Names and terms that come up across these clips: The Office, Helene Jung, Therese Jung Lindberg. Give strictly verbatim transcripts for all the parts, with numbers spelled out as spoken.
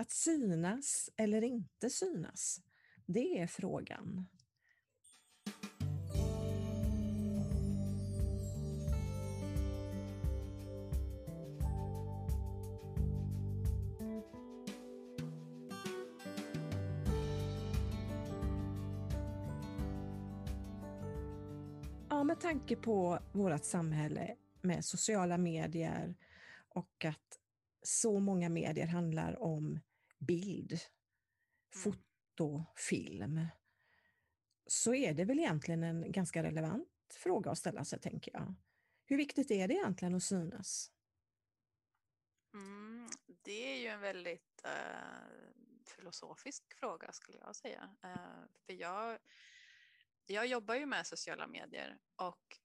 Att synas eller inte synas, det är frågan. Ja, med tanke på vårt samhälle med sociala medier och att så många medier handlar om bild, foto, film, så är det väl egentligen en ganska relevant fråga att ställa sig, tänker jag. Hur viktigt är det egentligen att synas? Mm, det är ju en väldigt eh, filosofisk fråga, skulle jag säga. Eh, för jag, jag jobbar ju med sociala medier, och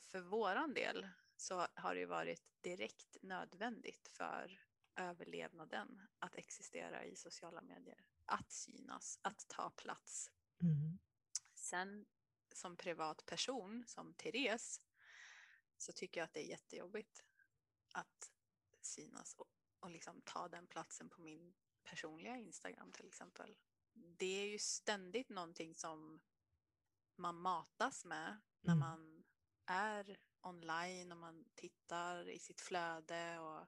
för våran del så har det ju varit direkt nödvändigt för överlevnaden att existera i sociala medier. Att synas, att ta plats. Mm. Sen som privatperson, som Therese, så tycker jag att det är jättejobbigt att synas och, och liksom ta den platsen på min personliga Instagram till exempel. Det är ju ständigt någonting som man matas med mm. när man är online och man tittar i sitt flöde, och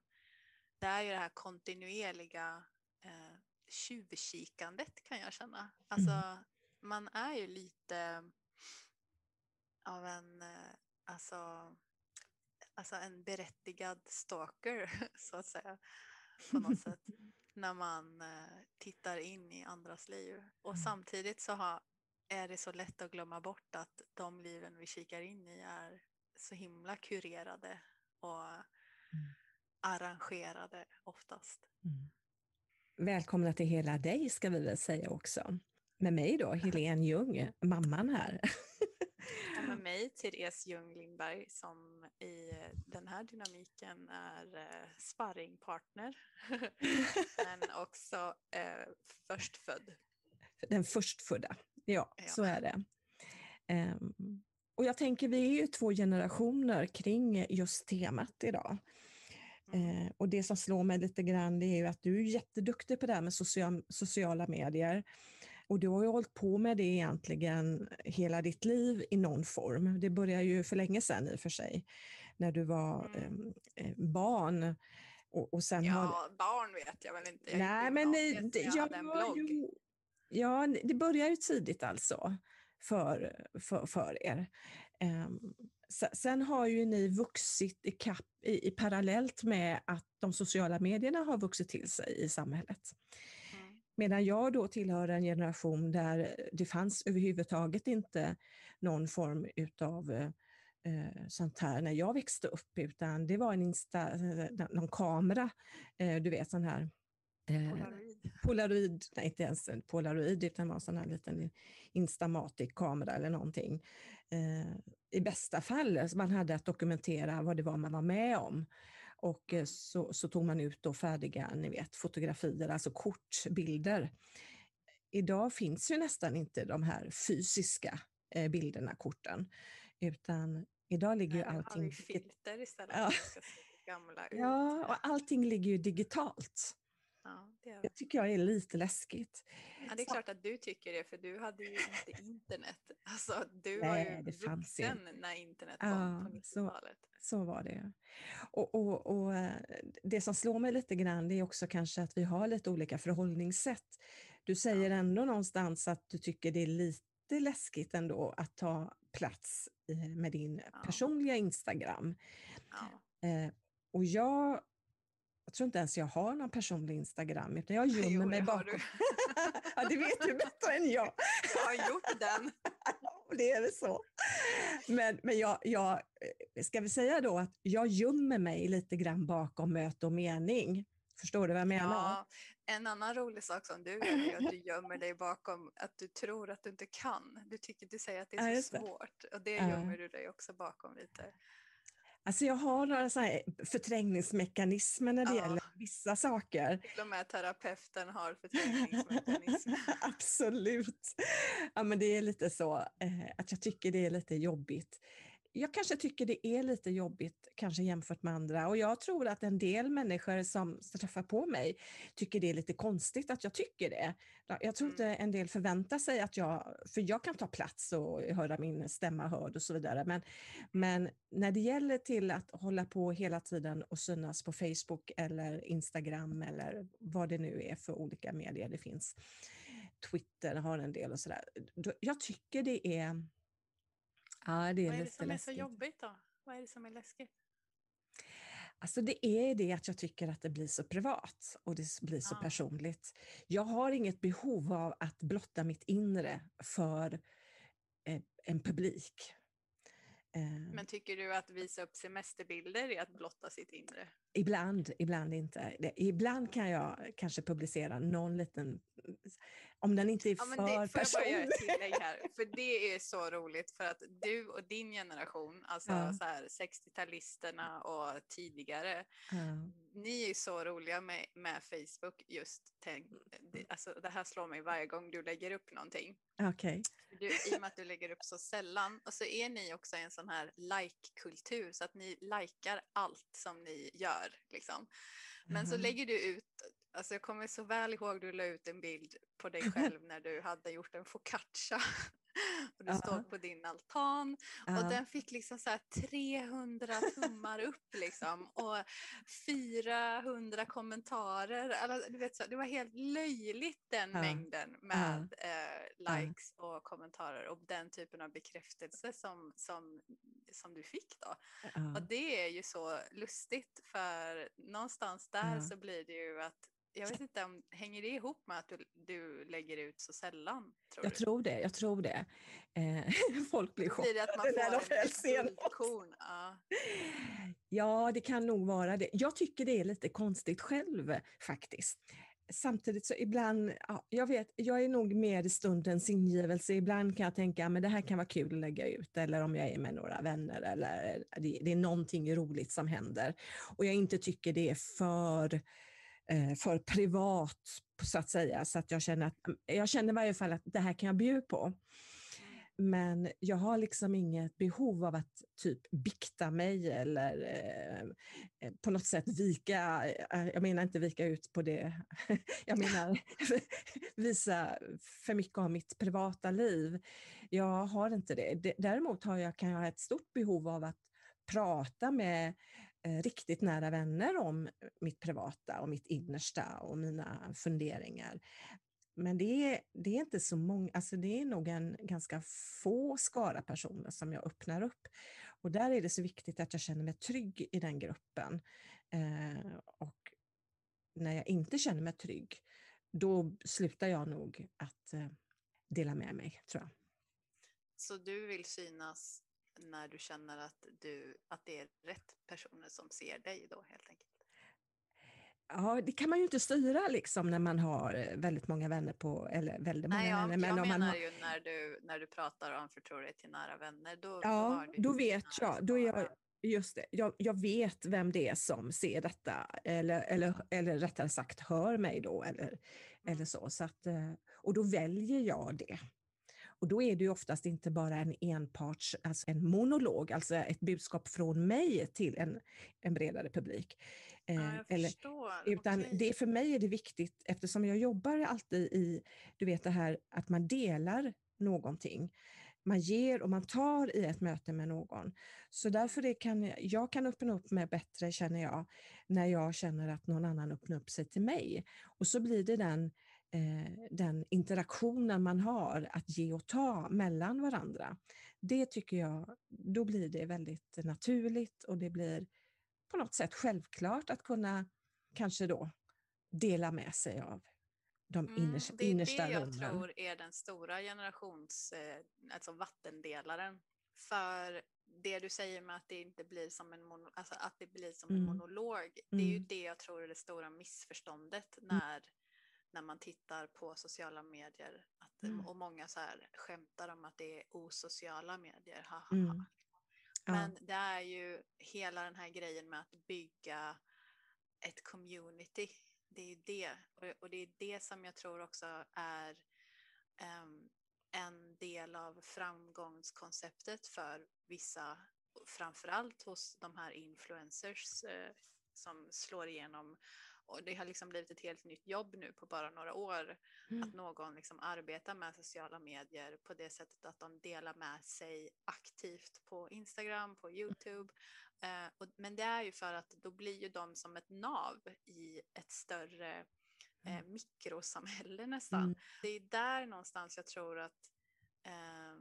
det är ju det här kontinuerliga eh, tjuvkikandet, kan jag känna. Alltså mm. man är ju lite av en eh, alltså, alltså en berättigad stalker så att säga på något sätt när man eh, tittar in i andras liv, och mm. samtidigt så har, är det så lätt att glömma bort att de liven vi kikar in i är så himla kurerade och mm. arrangerade oftast. Mm. Välkomna till hela dig, ska vi väl säga också. Med mig då, Helene Jung, mamman här. Och med mig, Therese Jung Lindberg, som i den här dynamiken är sparringpartner. Men också eh, förstfödd. Den förstfödda, ja, ja, så är det. Um, Och jag tänker, vi är ju två generationer kring just temat idag. Eh, och det som slår mig lite grann, det är ju att du är jätteduktig på det här med social, sociala medier. Och du har ju hållit på med det egentligen hela ditt liv i någon form. Det började ju för länge sedan i och för sig, när du var eh, barn. Och, och sen ja, har... barn vet jag väl inte. Jag nej, men det, det, jag hade en blogg. Ju, ja, det började ju tidigt alltså. För, för, för er. Um, sen har ju ni vuxit i, kap, i, i parallellt med att de sociala medierna har vuxit till sig i samhället. Mm. Medan jag då tillhör en generation där det fanns överhuvudtaget inte någon form utav uh, sånt här när jag växte upp, utan det var en insta, någon kamera, uh, du vet sån här Polaroid. Polaroid, nej inte ens en Polaroid, utan var en sån här liten Instamatic-kamera eller någonting. Eh, I bästa fall, man hade att dokumentera vad det var man var med om. Och eh, så, så tog man ut då färdiga, ni vet, fotografier, alltså kortbilder. Idag finns ju nästan inte de här fysiska eh, bilderna, korten. Utan idag ligger nej, ju allting... Har vi filter istället? Ja. Gamla ut. Ja, och allting ligger ju digitalt. Ja, det, det tycker jag är lite läskigt. Ja, det är klart att du tycker det, för du hade ju inte internet. Alltså, du nej, var ju det fanns vuxen inte. När internet kom ja, på nittiotalet. Så, så var det. Och, och, och det som slår mig lite grann, det är också kanske att vi har lite olika förhållningssätt. Du säger ja. Ändå någonstans att du tycker det är lite läskigt ändå att ta plats med din ja. Personliga Instagram. Ja. Och jag... Jag tror inte ens jag har någon personlig Instagram, utan jag gömmer jo, mig bakom. Ja, det vet du bättre än jag. Jag har gjort den. Det är väl så. Men, men jag, jag, ska vi säga då att jag gömmer mig lite grann bakom möte och mening. Förstår du vad jag menar? Ja, en annan rolig sak som du gör är att du gömmer dig bakom att du tror att du inte kan. Du tycker du säger att det är ja, så svårt. Och det gömmer ja. Du dig också bakom lite. Alltså jag har några så här förträngningsmekanismer när det ja. Gäller vissa saker. Till och med terapeuten har förträngningsmekanismer. Absolut. Ja, men det är lite så eh, att jag tycker det är lite jobbigt. jag kanske tycker det är lite jobbigt kanske jämfört med andra, och jag tror att en del människor som träffar på mig tycker det är lite konstigt att jag tycker det. Jag tror inte en del förväntar sig att jag, för jag kan ta plats och höra min stämma hörd och så vidare, men, men när det gäller till att hålla på hela tiden och synas på Facebook eller Instagram eller vad det nu är för olika medier det finns, Twitter har en del och sådär, jag tycker det är... Ja, det är Vad är det som läskigt. Är så jobbigt då? Vad är det som är läskigt? Alltså det är det att jag tycker att det blir så privat och det blir så ah. personligt. Jag har inget behov av att blotta mitt inre för eh, en publik. Eh. Men tycker du att visa upp semesterbilder är att blotta sitt inre? Ibland, ibland inte. Ibland kan jag kanske publicera någon liten, om den inte är för ja, det, person. Jag bara göra ett tillägg här, för det är så roligt, för att du och din generation, alltså ja. så här sextiotalisterna och tidigare, ja. ni är så roliga med, med Facebook just. Tänk, det, alltså det här slår mig varje gång du lägger upp någonting. Okej. Okay. I och med att du lägger upp så sällan, och så är ni också en sån här like-kultur, så att ni likar allt som ni gör. Liksom. Men mm. så lägger du ut, alltså jag kommer så väl ihåg du la ut en bild på dig själv när du hade gjort en focaccia och du uh-huh. står på din altan uh-huh. och den fick liksom så här trehundra tummar upp liksom, och fyrahundra kommentarer, alltså, du vet så, det var helt löjligt den uh-huh. mängden med uh-huh. eh, likes uh-huh. och kommentarer och den typen av bekräftelse som, som som du fick då. Uh-huh. Och det är ju så lustigt, för någonstans där uh-huh. så blir det ju att, jag vet inte, om hänger det ihop med att du, du lägger ut så sällan? Tror jag du? tror det, jag tror det. Eh, folk blir chockade att man får en guldkorn. Ja. ja, det kan nog vara det. Jag tycker det är lite konstigt själv faktiskt. Samtidigt så ibland, ja, jag vet, jag är nog mer i stundens ingivelse. Ibland kan jag tänka, men det här kan vara kul att lägga ut. Eller om jag är med några vänner, eller det, det är någonting roligt som händer. Och jag inte tycker det är för... för privat så att säga, så att jag känner, att, jag känner i varje fall att det här kan jag bjuda på, men jag har liksom inget behov av att typ bikta mig eller eh, på något sätt vika, jag menar inte vika ut på det, jag menar visa för mycket av mitt privata liv, jag har inte det. Däremot har jag, kan jag ha ett stort behov av att prata med riktigt nära vänner om mitt privata och mitt innersta och mina funderingar. Men det är, det är inte så många, alltså det är nog en ganska få skara personer som jag öppnar upp. Och där är det så viktigt att jag känner mig trygg i den gruppen. Eh, och när jag inte känner mig trygg, då slutar jag nog att eh, dela med mig, tror jag. Så du vill synas när du känner att, du, att det är rätt personer som ser dig då, helt enkelt? Ja, det kan man ju inte styra liksom när man har väldigt många vänner på, eller väldigt många Nej, ja, vänner. Men jag om menar man har... ju när du, när du pratar och anförtror dig till nära vänner. Då, ja, då, då vet jag. Då är jag just det. Jag, jag vet vem det är som ser detta, eller, eller, eller rättare sagt hör mig då, eller, mm. eller så. Så att, och då väljer jag det. Och då är det ju oftast inte bara en enparts, alltså en monolog, alltså ett budskap från mig till en, en bredare publik. Ja, jag Eller, förstår. Utan okay. det, för mig är det viktigt, eftersom jag jobbar alltid i, du vet det här, att man delar någonting. Man ger och man tar i ett möte med någon. Så därför det kan, jag kan öppna upp mig bättre, känner jag, när jag känner att någon annan öppnar upp sig till mig. Och så blir det den... den interaktionen man har att ge och ta mellan varandra, det tycker jag, då blir det väldigt naturligt och det blir på något sätt självklart att kunna kanske då dela med sig av de mm, innersta rummen. Det är innersta det jag rummen. tror är den stora generations, alltså vattendelaren, för det du säger med att det inte blir som en, mono, alltså att det blir som mm. en monolog, det är ju det jag tror är det stora missförståndet när mm. när man tittar på sociala medier att, mm. och många så här skämtar om att det är osociala medier. Ha, ha, ha. Mm. Ja. Men det är ju hela den här grejen med att bygga ett community. Det är ju det. Och, och det är det som jag tror också är um, en del av framgångskonceptet för vissa framförallt hos de här influencers eh, som slår igenom. Och det har liksom blivit ett helt nytt jobb nu på bara några år. Mm. Att någon liksom arbetar med sociala medier på det sättet att de delar med sig aktivt på Instagram, på YouTube. Eh, och, men det är ju för att då blir ju de som ett nav i ett större eh, mikrosamhälle nästan. Mm. Det är där någonstans jag tror att eh,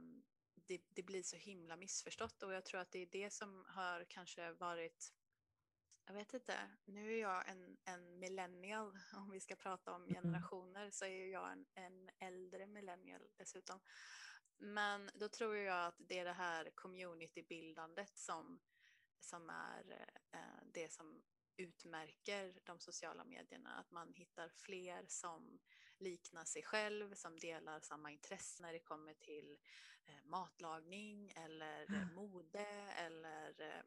det, det blir så himla missförstått. Och jag tror att det är det som har kanske varit... Jag vet inte, nu är jag en, en millennial, om vi ska prata om generationer så är jag en, en äldre millennial dessutom. Men då tror jag att det är det här communitybildandet som, som är eh, det som utmärker de sociala medierna. Att man hittar fler som liknar sig själv, som delar samma intressen när det kommer till eh, matlagning eller mm. mode eller eh,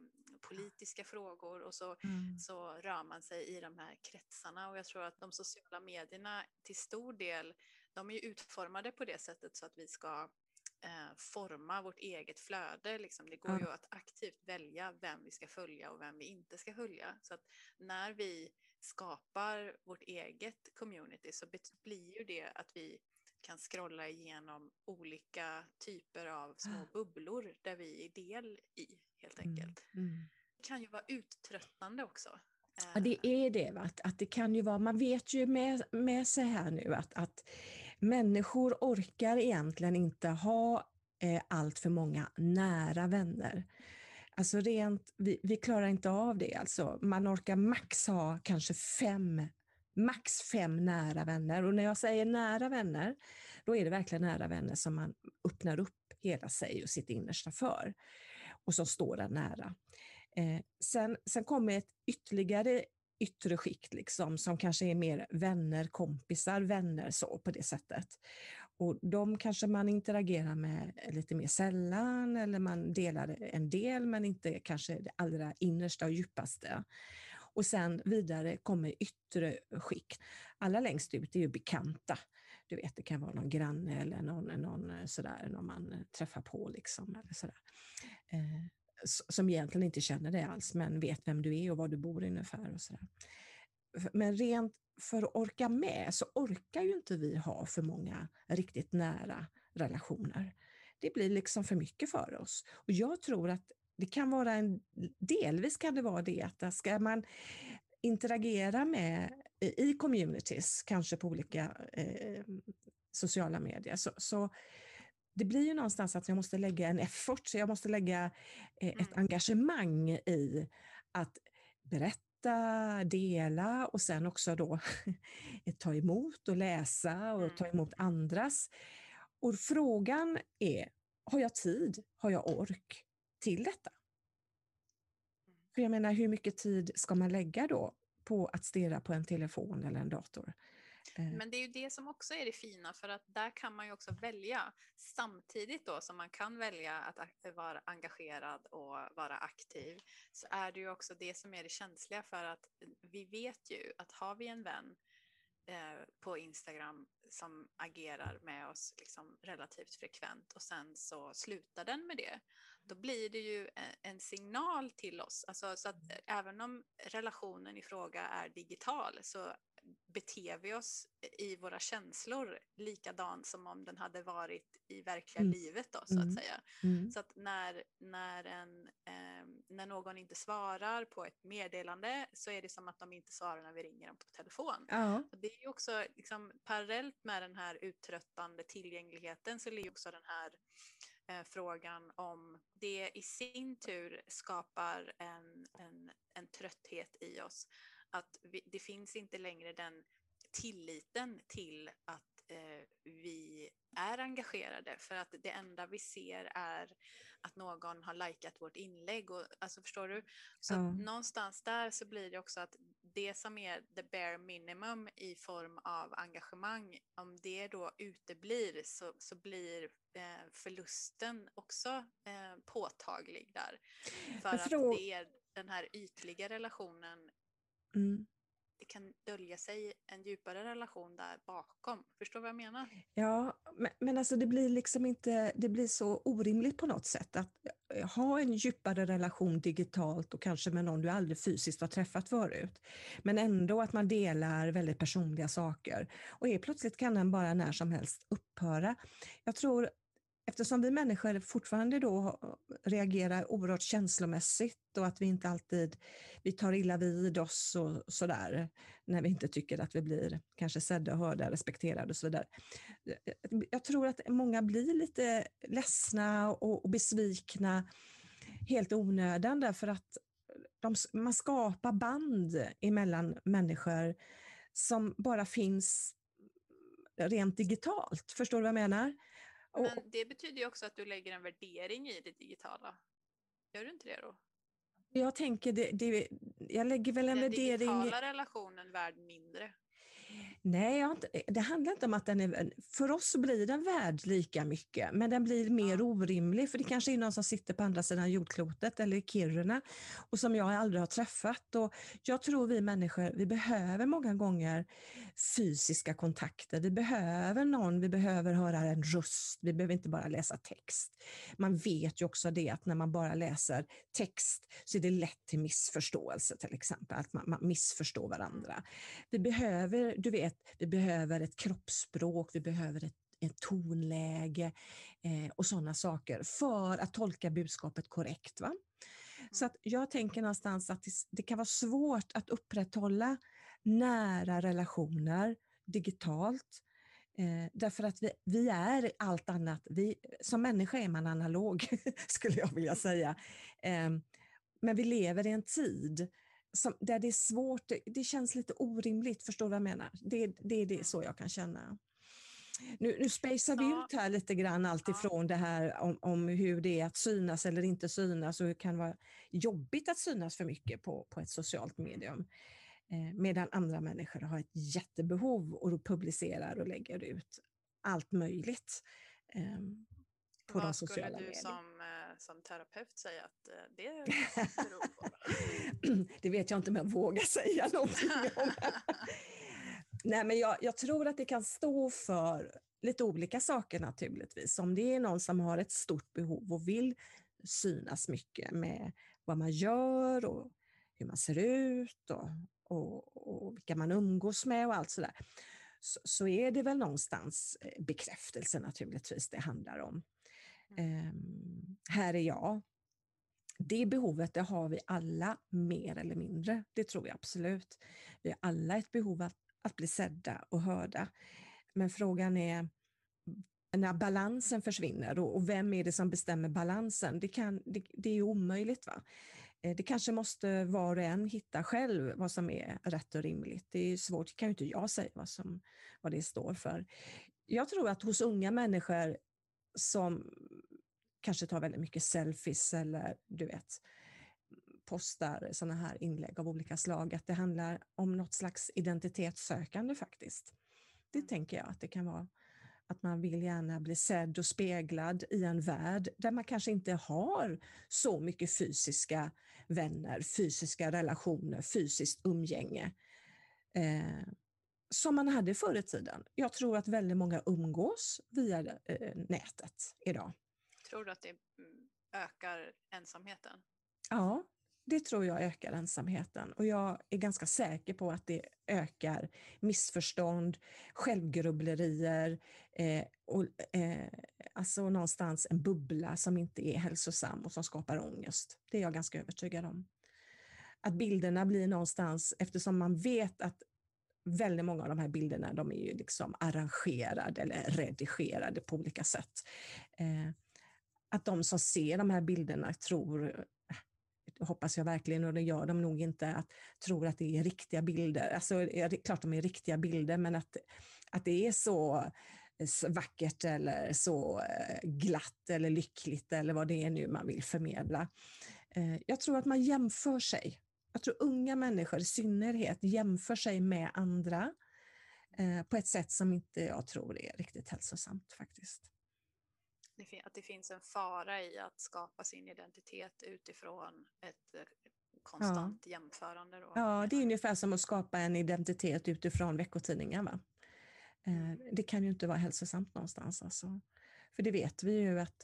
politiska frågor. Och så, mm. så rör man sig i de här kretsarna. Och jag tror att de sociala medierna till stor del, de är ju utformade på det sättet så att vi ska eh, forma vårt eget flöde. Liksom. Det går mm. ju att aktivt välja vem vi ska följa och vem vi inte ska följa. Så att när vi skapar vårt eget community så blir ju det att vi kan scrolla igenom olika typer av små bubblor där vi är del i, helt enkelt. Mm. Mm. Det kan ju vara uttröttande också. Ja, det är det, va? Att, att det kan ju vara, man vet ju med, med sig här nu att, att människor orkar egentligen inte ha eh, allt för många nära vänner. Alltså rent, vi, vi klarar inte av det. Alltså, man orkar max ha kanske fem, max fem nära vänner. Och när jag säger nära vänner, då är det verkligen nära vänner som man öppnar upp hela sig och sitt innersta för. Och som står där nära. Eh, sen, sen kommer ett ytterligare yttre skikt liksom, som kanske är mer vänner, kompisar, vänner så på det sättet. Och de kanske man interagerar med lite mer sällan eller man delar en del men inte kanske det allra innersta och djupaste. Och sen vidare kommer yttre skikt. Alla längst ut är ju bekanta. Du vet, det kan vara någon granne eller någon, någon sådär, någon man träffar på liksom eller sådär. Eh. Som egentligen inte känner dig alls men vet vem du är och var du bor ungefär och sådär. Men rent för att orka med så orkar ju inte vi ha för många riktigt nära relationer. Det blir liksom för mycket för oss. Och jag tror att det kan vara en, delvis kan det vara det att ska man interagera med i communities kanske på olika eh, sociala medier så, så det blir ju någonstans att jag måste lägga en effort, så jag måste lägga ett mm. engagemang i att berätta, dela och sen också då ta emot och läsa och mm. ta emot andras. Och frågan är, har jag tid, har jag ork till detta? För jag menar, hur mycket tid ska man lägga då på att stirra på en telefon eller en dator? Men det är ju det som också är det fina, för att där kan man ju också välja samtidigt då som man kan välja att vara engagerad och vara aktiv, så är det ju också det som är det känsliga, för att vi vet ju att har vi en vän eh, på Instagram som agerar med oss liksom relativt frekvent och sen så slutar den med det, då blir det ju en signal till oss, alltså, så att även om relationen i fråga är digital så beter vi oss i våra känslor likadant som om den hade varit i verkliga mm. livet då, så mm. att säga. Mm. Så att när, när, en, eh, när någon inte svarar på ett meddelande så är det som att de inte svarar när vi ringer dem på telefon. Ja. Och det är ju också liksom, parallellt med den här uttröttande tillgängligheten så ligger också den här eh, frågan om det i sin tur skapar en, en, en trötthet i oss. Att vi, det finns inte längre den tilliten till att eh, vi är engagerade, för att det enda vi ser är att någon har likat vårt inlägg. Och, alltså, förstår du? Så mm. att någonstans där så blir det också att det som är the bare minimum i form av engagemang, om det då uteblir så, så blir eh, förlusten också eh, påtaglig där. För att det är den här ytliga relationen. Mm. det kan dölja sig en djupare relation där bakom. Förstår du vad jag menar? Ja, men, men alltså det blir liksom inte, det blir så orimligt på något sätt att ha en djupare relation digitalt och kanske med någon du aldrig fysiskt har träffat förut. Men ändå att man delar väldigt personliga saker. Och helt plötsligt kan den bara när som helst upphöra. Jag tror, eftersom vi människor fortfarande då reagerar oerhört känslomässigt och att vi inte alltid vi tar illa vid oss och sådär när vi inte tycker att vi blir kanske sedda, hörda, respekterade och så vidare. Jag tror att många blir lite ledsna och besvikna helt onödan därför att de, man skapar band emellan människor som bara finns rent digitalt. Förstår du vad jag menar? Men det betyder ju också att du lägger en värdering i det digitala. Gör du inte det då? Jag tänker, det, det, jag lägger väl en den värdering... Den digitala relationen värd mindre. Nej, jag inte, det handlar inte om att den är... För oss blir den värd lika mycket. Men den blir mer ja. orimlig. För det kanske är någon som sitter på andra sidan jordklotet eller i Kiruna. Och som jag aldrig har träffat. Och jag tror vi människor, vi behöver många gånger fysiska kontakter. Vi behöver någon, vi behöver höra en röst. Vi behöver inte bara läsa text. Man vet ju också det att när man bara läser text så är det lätt till missförståelse till exempel. Att man, man missförstår varandra. Vi behöver Du vet, vi behöver ett kroppsspråk, vi behöver ett, ett tonläge eh, och sådana saker för att tolka budskapet korrekt. Va? Mm. Så att jag tänker någonstans att det, det kan vara svårt att upprätthålla nära relationer digitalt. Eh, därför att vi, vi är allt annat. Vi, som människa är man analog skulle jag vilja säga. Eh, men vi lever i en tid... Som, där det är svårt, det känns lite orimligt, förstår du vad jag menar? Det, det, det är så jag kan känna. Nu, nu spacear vi ja. ut här lite grann allt ifrån ja. det här om, om hur det är att synas eller inte synas och hur det kan vara jobbigt att synas för mycket på, på ett socialt medium. Eh, medan andra människor har ett jättebehov och då publicerar och lägger ut allt möjligt eh, på de sociala medier. Vad skulle du som, som terapeut säga att det är beror på? Det vet jag inte om jag vågar säga någonting om. Nej, men jag, jag tror att det kan stå för lite olika saker naturligtvis. Om det är någon som har ett stort behov och vill synas mycket med vad man gör och hur man ser ut och, och, och vilka man umgås med och allt sådär. Så, så är det väl någonstans bekräftelse naturligtvis det handlar om. Mm. Um, här är jag. Det behovet det har vi alla mer eller mindre. Det tror jag absolut. Vi har alla ett behov att, att bli sedda och hörda. Men frågan är när balansen försvinner och, och vem är det som bestämmer balansen? Det, kan, det, det är omöjligt va? Det kanske måste var och en hitta själv vad som är rätt och rimligt. Det är svårt, det kan ju inte jag säga vad, som, vad det står för. Jag tror att hos unga människor som kanske tar väldigt mycket selfies eller du vet postar sådana här inlägg av olika slag att det handlar om något slags identitetssökande faktiskt. Det tänker jag att det kan vara att man vill gärna bli sedd och speglad i en värld där man kanske inte har så mycket fysiska vänner, fysiska relationer, fysiskt umgänge eh, som man hade förr i tiden. Jag tror att väldigt många umgås via eh, nätet idag. Tror du att det ökar ensamheten? Ja, det tror jag ökar ensamheten. Och jag är ganska säker på att det ökar missförstånd, självgrubblerier eh, och eh, alltså någonstans en bubbla som inte är hälsosam och som skapar ångest. Det är jag ganska övertygad om. Att bilderna blir någonstans, eftersom man vet att väldigt många av de här bilderna de är ju liksom arrangerade eller redigerade på olika sätt. Eh, att de som ser de här bilderna tror, hoppas jag verkligen och det gör de nog inte, att tror att det är riktiga bilder. Alltså är det, klart de är riktiga bilder men att, att det är så vackert eller så glatt eller lyckligt eller vad det är nu man vill förmedla. Eh, jag tror att man jämför sig. Jag tror unga människor i synnerhet jämför sig med andra eh, på ett sätt som inte jag tror är riktigt hälsosamt faktiskt. Det, att det finns en fara i att skapa sin identitet utifrån ett konstant ja. jämförande. Då. Ja, det är ungefär som att skapa en identitet utifrån veckotidningar. Va? Det kan ju inte vara hälsosamt någonstans. Alltså. För det vet vi ju att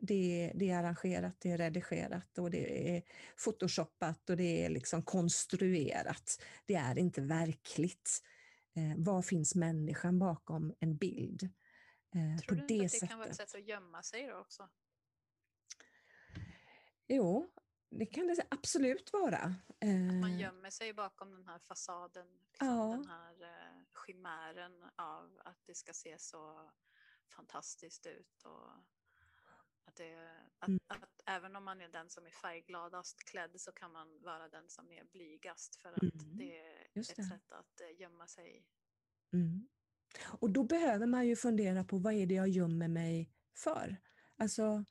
det, det är arrangerat, det är redigerat och det är photoshoppat och det är liksom konstruerat. Det är inte verkligt. Vad finns människan bakom en bild? Tror du inte det att det sättet. Kan vara ett sätt att gömma sig då också? Jo, det kan det absolut vara. Att man gömmer sig bakom den här fasaden, liksom ja. den här chimären av att det ska se så fantastiskt ut. Och att det, att, mm. att även om man är den som är färggladast klädd så kan man vara den som är blygast. För att mm. det är Just ett det. sätt att gömma sig. Mm. Och då behöver man ju fundera på vad är det jag gömmer mig för? Alltså...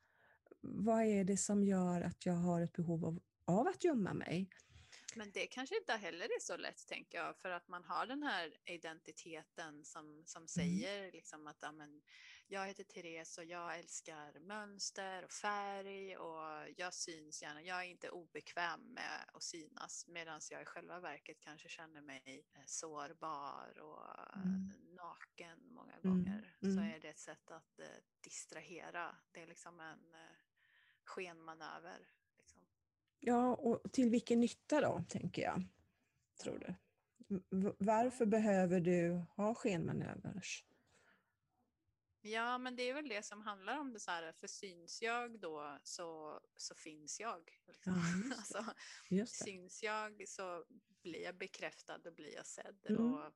Vad är det som gör att jag har ett behov av, av att gömma mig? Men det kanske inte heller är så lätt, tänker jag. För att man har den här identiteten som, som säger liksom att amen, jag heter Therese och jag älskar mönster och färg. Och jag syns gärna. Jag är inte obekväm med att synas. Medan jag i själva verket kanske känner mig sårbar och mm. naken många gånger. Mm. Mm. Så är det ett sätt att eh, distrahera. Det är liksom en eh, skenmanöver. Liksom. Ja, och till vilken nytta då, tänker jag, tror du? Varför behöver du ha skenmanöver? Ja, men det är väl det som handlar om det så här, för syns jag då så, så finns jag. Liksom. Ja, just det. Alltså, just det. Syns jag så blir jag bekräftad och blir jag sedd. Mm. Och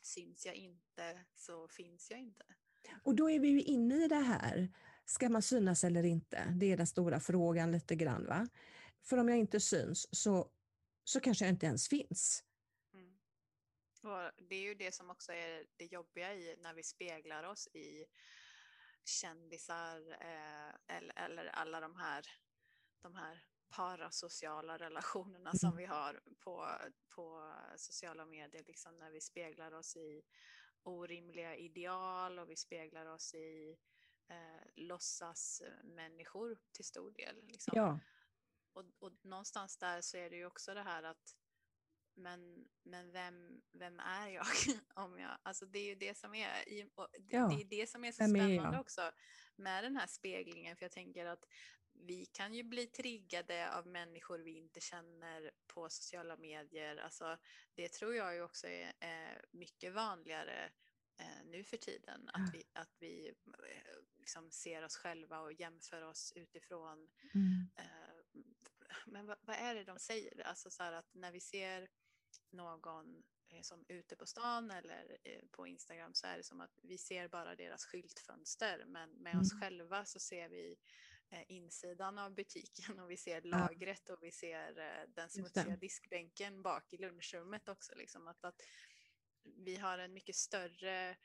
syns jag inte så finns jag inte. Och då är vi ju inne i det här, ska man synas eller inte? Det är den stora frågan lite grann, va? För om jag inte syns så, så kanske jag inte ens finns. Mm. Och det är ju det som också är det jobbiga i när vi speglar oss i kändisar eh, eller, eller alla de här, de här parasociala relationerna mm. som vi har på, på sociala medier. Liksom när vi speglar oss i orimliga ideal och vi speglar oss i eh, låtsas människor till stor del. Liksom. Ja. Och, och någonstans där så är det ju också det här att men, men vem, vem är jag? Om jag? Alltså det är ju det som är, det, ja. det, är det som är så vem spännande är också med den här speglingen. För jag tänker att vi kan ju bli triggade av människor vi inte känner på sociala medier. Alltså det tror jag ju också är, är mycket vanligare eh, nu för tiden. Att vi, att vi liksom ser oss själva och jämför oss utifrån. Mm. Eh, men vad, vad är det de säger? Alltså så här att när vi ser någon som ute på stan eller på Instagram så är det som att vi ser bara deras skyltfönster. Men med mm. oss själva så ser vi insidan av butiken och vi ser lagret och vi ser den smutsiga diskbänken bak i lunchrummet också. Liksom. Att, att vi har en mycket större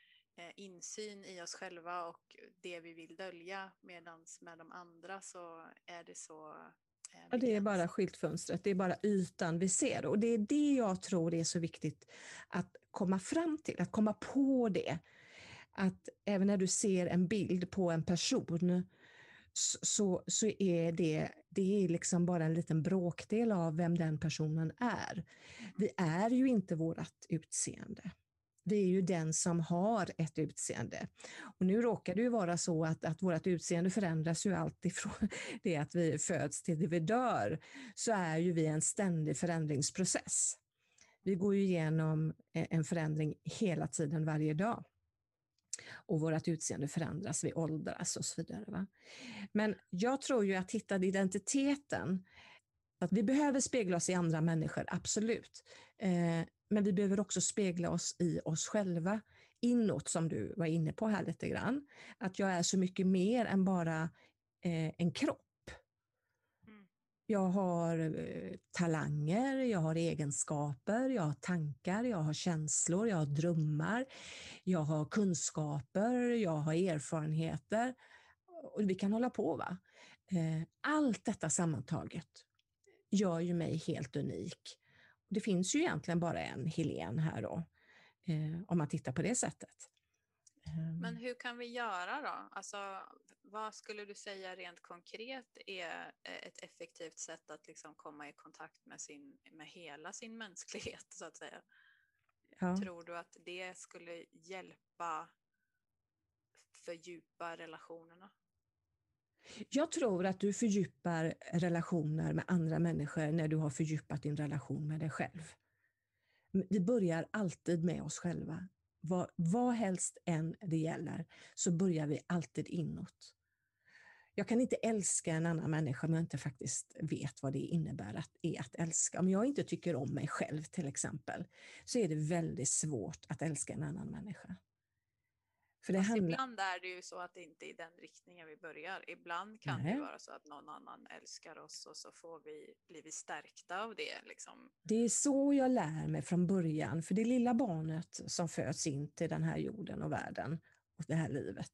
insyn i oss själva och det vi vill dölja, medan med de andra så är det så... Ja, det är bara skyltfönstret, det är bara ytan vi ser. Och det är det jag tror är så viktigt att komma fram till, att komma på det. Att även när du ser en bild på en person så, så är det, det är liksom bara en liten bråkdel av vem den personen är. Vi är ju inte vårt utseende. Vi är ju den som har ett utseende. Och nu råkar det ju vara så att, att vårt utseende förändras ju alltid från det att vi föds till det vi dör. Så är ju vi en ständig förändringsprocess. Vi går ju igenom en förändring hela tiden, varje dag. Och vårt utseende förändras, vi åldras och så vidare. Va? Men jag tror ju att hitta identiteten. Att vi behöver spegla oss i andra människor, absolut. Eh, Men vi behöver också spegla oss i oss själva inåt, som du var inne på här lite grann. Att jag är så mycket mer än bara eh, en kropp. Mm. Jag har eh, talanger, jag har egenskaper, jag har tankar, jag har känslor, jag har drömmar. Jag har kunskaper, jag har erfarenheter. Och vi kan hålla på, va? Eh, allt detta sammantaget gör ju mig helt unik. Det finns ju egentligen bara en Helene här då, eh, om man tittar på det sättet. Men hur kan vi göra då? Alltså, vad skulle du säga rent konkret är ett effektivt sätt att liksom komma i kontakt med, sin, med hela sin mänsklighet så att säga? Ja. Tror du att det skulle hjälpa fördjupa relationerna? Jag tror att du fördjupar relationer med andra människor när du har fördjupat din relation med dig själv. Vi börjar alltid med oss själva. Vad, vad helst än det gäller så börjar vi alltid inåt. Jag kan inte älska en annan människa om jag inte faktiskt vet vad det innebär att, är att älska. Om jag inte tycker om mig själv till exempel så är det väldigt svårt att älska en annan människa. För det handlar... Ibland är det ju så att det inte är i den riktningen vi börjar. Ibland kan Nej. Det vara så att någon annan älskar oss och så får vi, blir vi stärkta av det. Liksom. Det är så jag lär mig från början. För det lilla barnet som föds in till den här jorden och världen och det här livet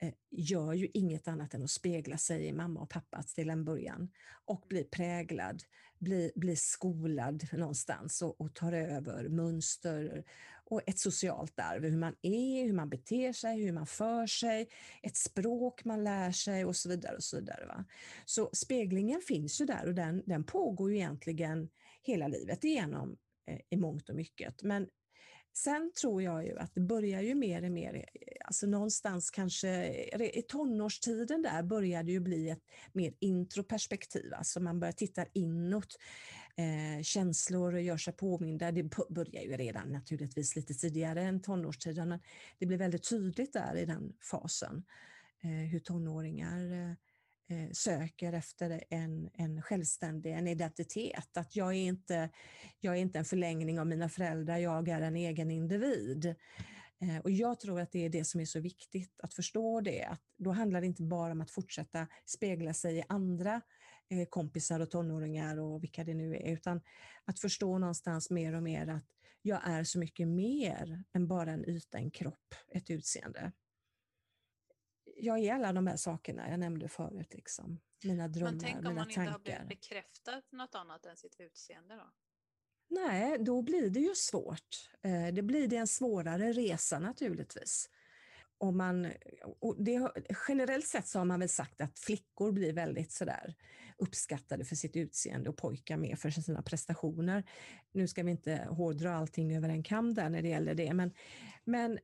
eh, gör ju inget annat än att spegla sig i mamma och pappa till en början. Och bli präglad, bli, bli skolad någonstans och, och tar över mönster och ett socialt arv. Hur man är, hur man beter sig, hur man för sig, ett språk man lär sig och så vidare. Och så vidare, va? Så speglingen finns ju där och den, den pågår ju egentligen hela livet igenom eh, i mångt och mycket. Men sen tror jag ju att det börjar ju mer och mer, alltså någonstans kanske i tonårstiden där börjar det ju bli ett mer introperspektiv. Alltså man börjar titta inåt, eh, känslor gör sig påminda. Det börjar ju redan naturligtvis lite tidigare än tonårstiden, men det blir väldigt tydligt där i den fasen eh, hur tonåringar... Eh, söker efter en, en självständig, en identitet. Att jag är, inte, jag är inte en förlängning av mina föräldrar, jag är en egen individ. Och jag tror att det är det som är så viktigt, att förstå det. Att då handlar det inte bara om att fortsätta spegla sig i andra kompisar och tonåringar och vilka det nu är, utan att förstå någonstans mer och mer att jag är så mycket mer än bara en yta, en kropp, ett utseende. Jag är alla de här sakerna jag nämnde förut. Liksom. Mina drömmar, mina tankar. Men tänk om man inte har blivit bekräftat något annat än sitt utseende då? Nej, då blir det ju svårt. Det blir det en svårare resa naturligtvis. Och man, och det, generellt sett så har man väl sagt att flickor blir väldigt sådär uppskattade för sitt utseende och pojkar mer för sina prestationer. Nu ska vi inte hårdra allting över en kam där när det gäller det. Men... men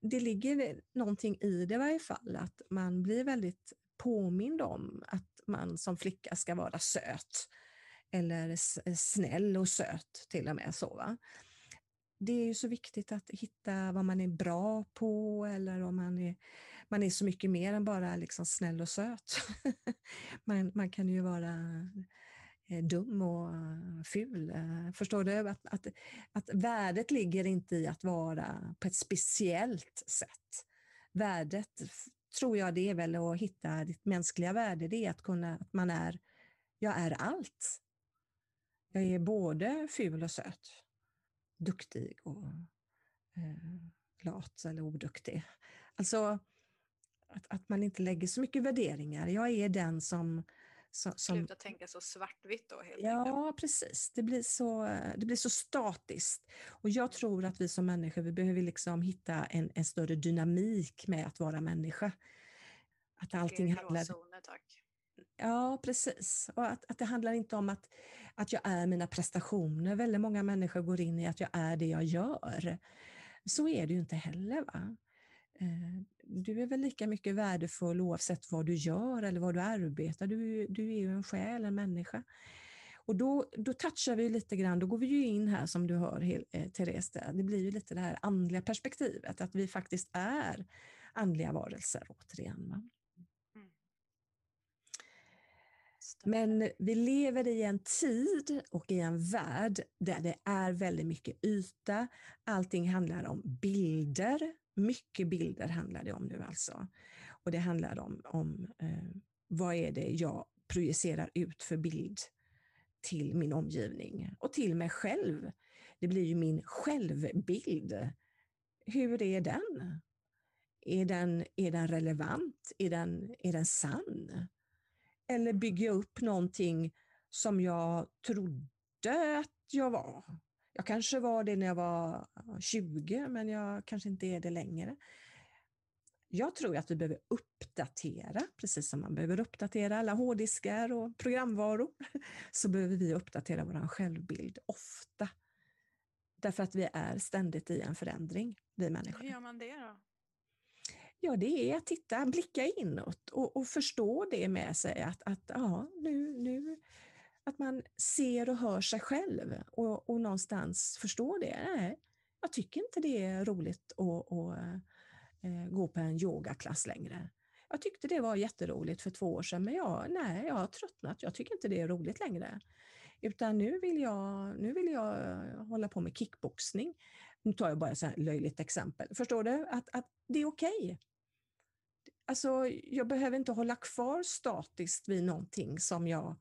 det ligger någonting i det i varje fall, att man blir väldigt påmind om att man som flicka ska vara söt eller snäll och söt till och med så, va? Det är ju så viktigt att hitta vad man är bra på, eller om man är, man är så mycket mer än bara liksom snäll och söt. man, man kan ju vara dum och ful. Förstår du? Att, att, att värdet ligger inte i att vara på ett speciellt sätt. Värdet, tror jag, det är väl att hitta ditt mänskliga värde. Det är att kunna, att man är, jag är allt. Jag är både ful och söt. Duktig och eh, lat eller oduktig. Alltså att, att man inte lägger så mycket värderingar. Jag är den som Så, som, Sluta tänka så svartvitt då helt enkelt. Ja, precis. Det blir, så, det blir så statiskt. Och jag tror att vi som människor, vi behöver liksom hitta en, en större dynamik med att vara människa. Att allting handlar... Gråzoner, tack. Ja, precis. Och att, att det handlar inte om att, att jag är mina prestationer. Väldigt många människor går in i att jag är det jag gör. Så är det ju inte heller, va? Du är väl lika mycket värdefull oavsett vad du gör eller vad du arbetar. Du, du är ju en själ, en människa. Och då, då touchar vi lite grann, då går vi ju in här som du hör, Therese, där. Det blir ju lite det här andliga perspektivet, att vi faktiskt är andliga varelser återigen, va? Mm. Men vi lever i en tid och i en värld där det är väldigt mycket yta. Allting handlar om bilder. Mycket bilder handlar det om nu alltså. Och det handlar om, om eh, vad är det jag projicerar ut för bild till min omgivning och till mig själv. Det blir ju min självbild. Hur är den? Är den, är den relevant? Är den, är den sann? Eller bygger jag upp någonting som jag trodde att jag var? Jag kanske var det när jag var tjugo, men jag kanske inte är det längre. Jag tror att vi behöver uppdatera, precis som man behöver uppdatera alla hårddiskar och programvaror, så behöver vi uppdatera vår självbild ofta. Därför att vi är ständigt i en förändring, vi människor. Hur gör man det då? Ja, det är att titta, blicka inåt och, och förstå det med sig att, att, ja, nu, nu, att man ser och hör sig själv och, och någonstans förstå det. Nej, jag tycker inte det är roligt att, att gå på en yogaklass längre. Jag tyckte det var jätteroligt för två år sedan, men jag, nej, jag har tröttnat. Jag tycker inte det är roligt längre. Utan nu vill jag, nu vill jag hålla på med kickboxning. Nu tar jag bara ett löjligt exempel. Förstår du? Att, att det är okej. Alltså, jag behöver inte hålla kvar statiskt vid någonting som jag...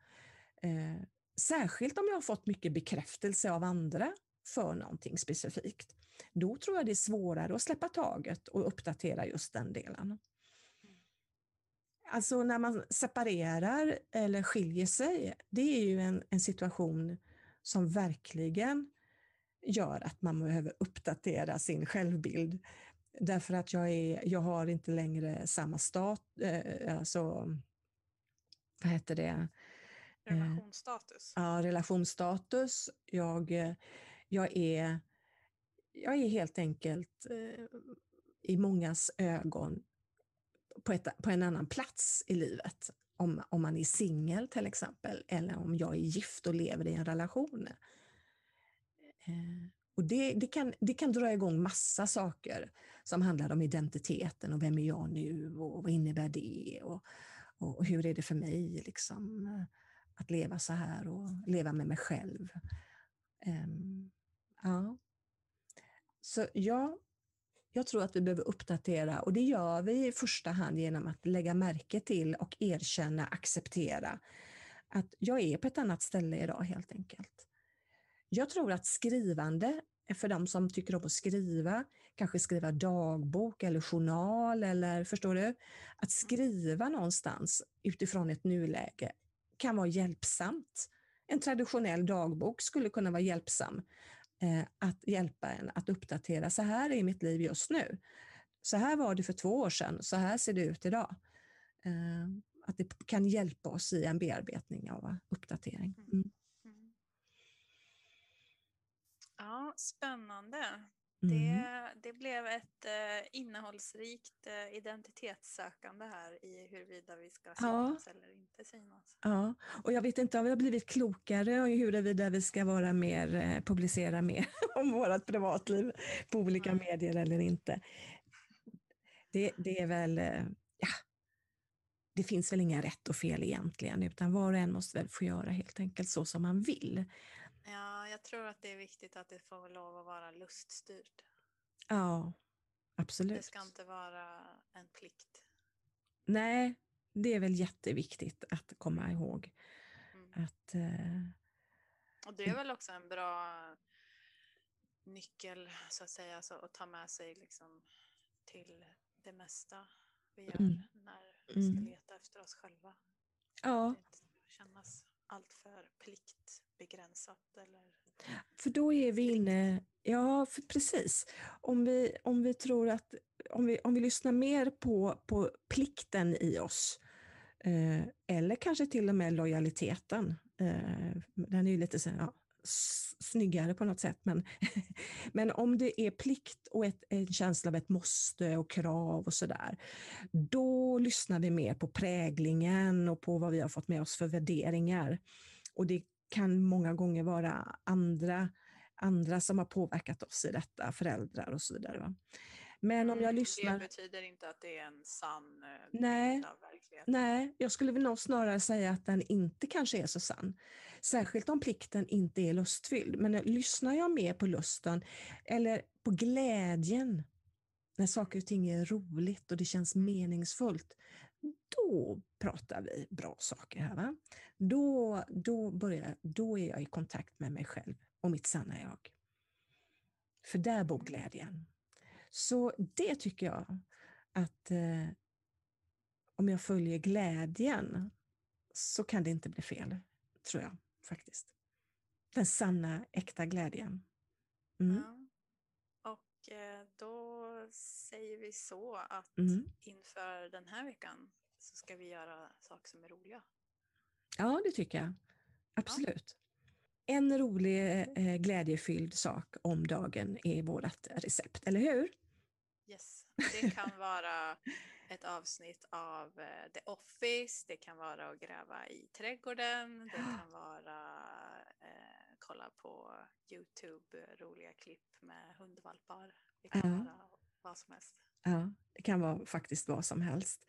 Eh, särskilt om jag har fått mycket bekräftelse av andra för någonting specifikt. Då tror jag det är svårare att släppa taget och uppdatera just den delen. Alltså när man separerar eller skiljer sig, det är ju en, en situation som verkligen gör att man behöver uppdatera sin självbild. Därför att jag, är, jag har inte längre samma stat, eh, alltså, vad heter det? Relationsstatus. Eh, ja, relationsstatus. Jag, jag, är, jag är helt enkelt eh, i mångas ögon På, ett, på en annan plats i livet. Om, om man är singel till exempel. Eller om jag är gift och lever i en relation. Eh, och det, det, kan, det kan dra igång massa saker. Som handlar om identiteten. Och vem är jag nu? Och vad innebär det? Och, och hur är det för mig liksom, att leva så här? Och leva med mig själv. Eh, ja. Så jag... Jag tror att vi behöver uppdatera, och det gör vi i första hand genom att lägga märke till och erkänna, acceptera att jag är på ett annat ställe idag helt enkelt. Jag tror att skrivande, för de som tycker om att skriva, kanske skriva dagbok eller journal eller förstår du, att skriva någonstans utifrån ett nuläge kan vara hjälpsamt. En traditionell dagbok skulle kunna vara hjälpsam. Att hjälpa en att uppdatera, så här är mitt liv just nu, så här var det för två år sedan, så här ser det ut idag. Att det kan hjälpa oss i en bearbetning av uppdatering. Mm. Mm. Ja, spännande. Mm. Det, det blev ett eh, innehållsrikt eh, identitetssökande här i huruvida vi ska synas ja. eller inte synas. Ja, och jag vet inte om vi har blivit klokare och huruvida vi ska vara mer, eh, publicera mer om vårt privatliv på olika mm. medier eller inte. Det, det är väl, eh, ja, det finns väl inga rätt och fel egentligen, utan var och en måste väl få göra helt enkelt så som man vill. Ja, jag tror att det är viktigt att det får lov att vara luststyrt. Ja, absolut. Det ska inte vara en plikt. Nej, det är väl jätteviktigt att komma ihåg. Mm. Att, eh... Och det är väl också en bra nyckel så att säga, så att ta med sig liksom till det mesta vi gör mm. när vi ska leta mm. efter oss själva. Ja. Det kännas allt för pliktbegränsat eller... För då är vi inne, ja för precis, om vi, om vi tror att, om vi, om vi lyssnar mer på, på plikten i oss, eh, eller kanske till och med lojaliteten, eh, den är ju lite så, ja, snyggare på något sätt, men, men om det är plikt och ett, en känsla av ett måste och krav och sådär, då lyssnar vi mer på präglingen och på vad vi har fått med oss för värderingar, och det kan många gånger vara andra, andra som har påverkat oss i detta, föräldrar och så vidare, va? Men om jag lyssnar... Det betyder inte att det är en sann nej, bild av verkligheten. Nej, jag skulle väl nog snarare säga att den inte kanske är så sann. Särskilt om plikten inte är lustfylld. Men lyssnar jag mer på lusten eller på glädjen när saker och ting är roligt och det känns meningsfullt, då pratar vi bra saker här, va? Då, då, börjar, då är jag i kontakt med mig själv och mitt sanna jag. För där bor glädjen. Så det tycker jag att eh, om jag följer glädjen så kan det inte bli fel, tror jag faktiskt. Den sanna, äkta glädjen. Mm. Ja. Och eh, då säger vi vi så att mm. inför den här veckan så ska vi göra saker som är roliga. Ja, det tycker jag. Absolut. Ja. En rolig, eh, glädjefylld sak om dagen är vårt recept, eller hur? Yes, det kan vara ett avsnitt av The Office, det kan vara att gräva i trädgården, det kan vara eh, kolla på YouTube, roliga klipp med hundvalpar, det kan uh-huh. vara vad som helst. Ja, det kan vara faktiskt vad som helst.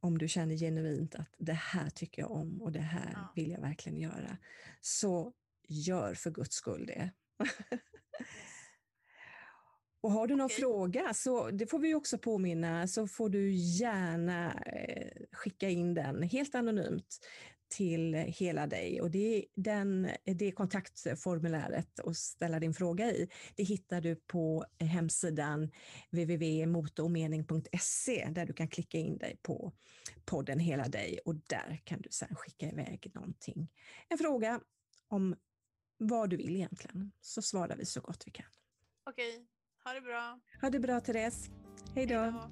Om du känner genuint att det här tycker jag om och det här ja. vill jag verkligen göra, så gör för Guds skull det. Och har du någon okay. fråga, så det får vi också påminna, så får du gärna skicka in den helt anonymt till Hela dig. Och det, den, det kontaktformuläret och ställa din fråga i, det hittar du på hemsidan w w w punkt motormening punkt se, där du kan klicka in dig på podden Hela dig, och där kan du sedan skicka iväg någonting. En fråga om vad du vill egentligen, så svarar vi så gott vi kan. Okej. Okay. Ha det bra. Ha det bra, Therese. Hej då.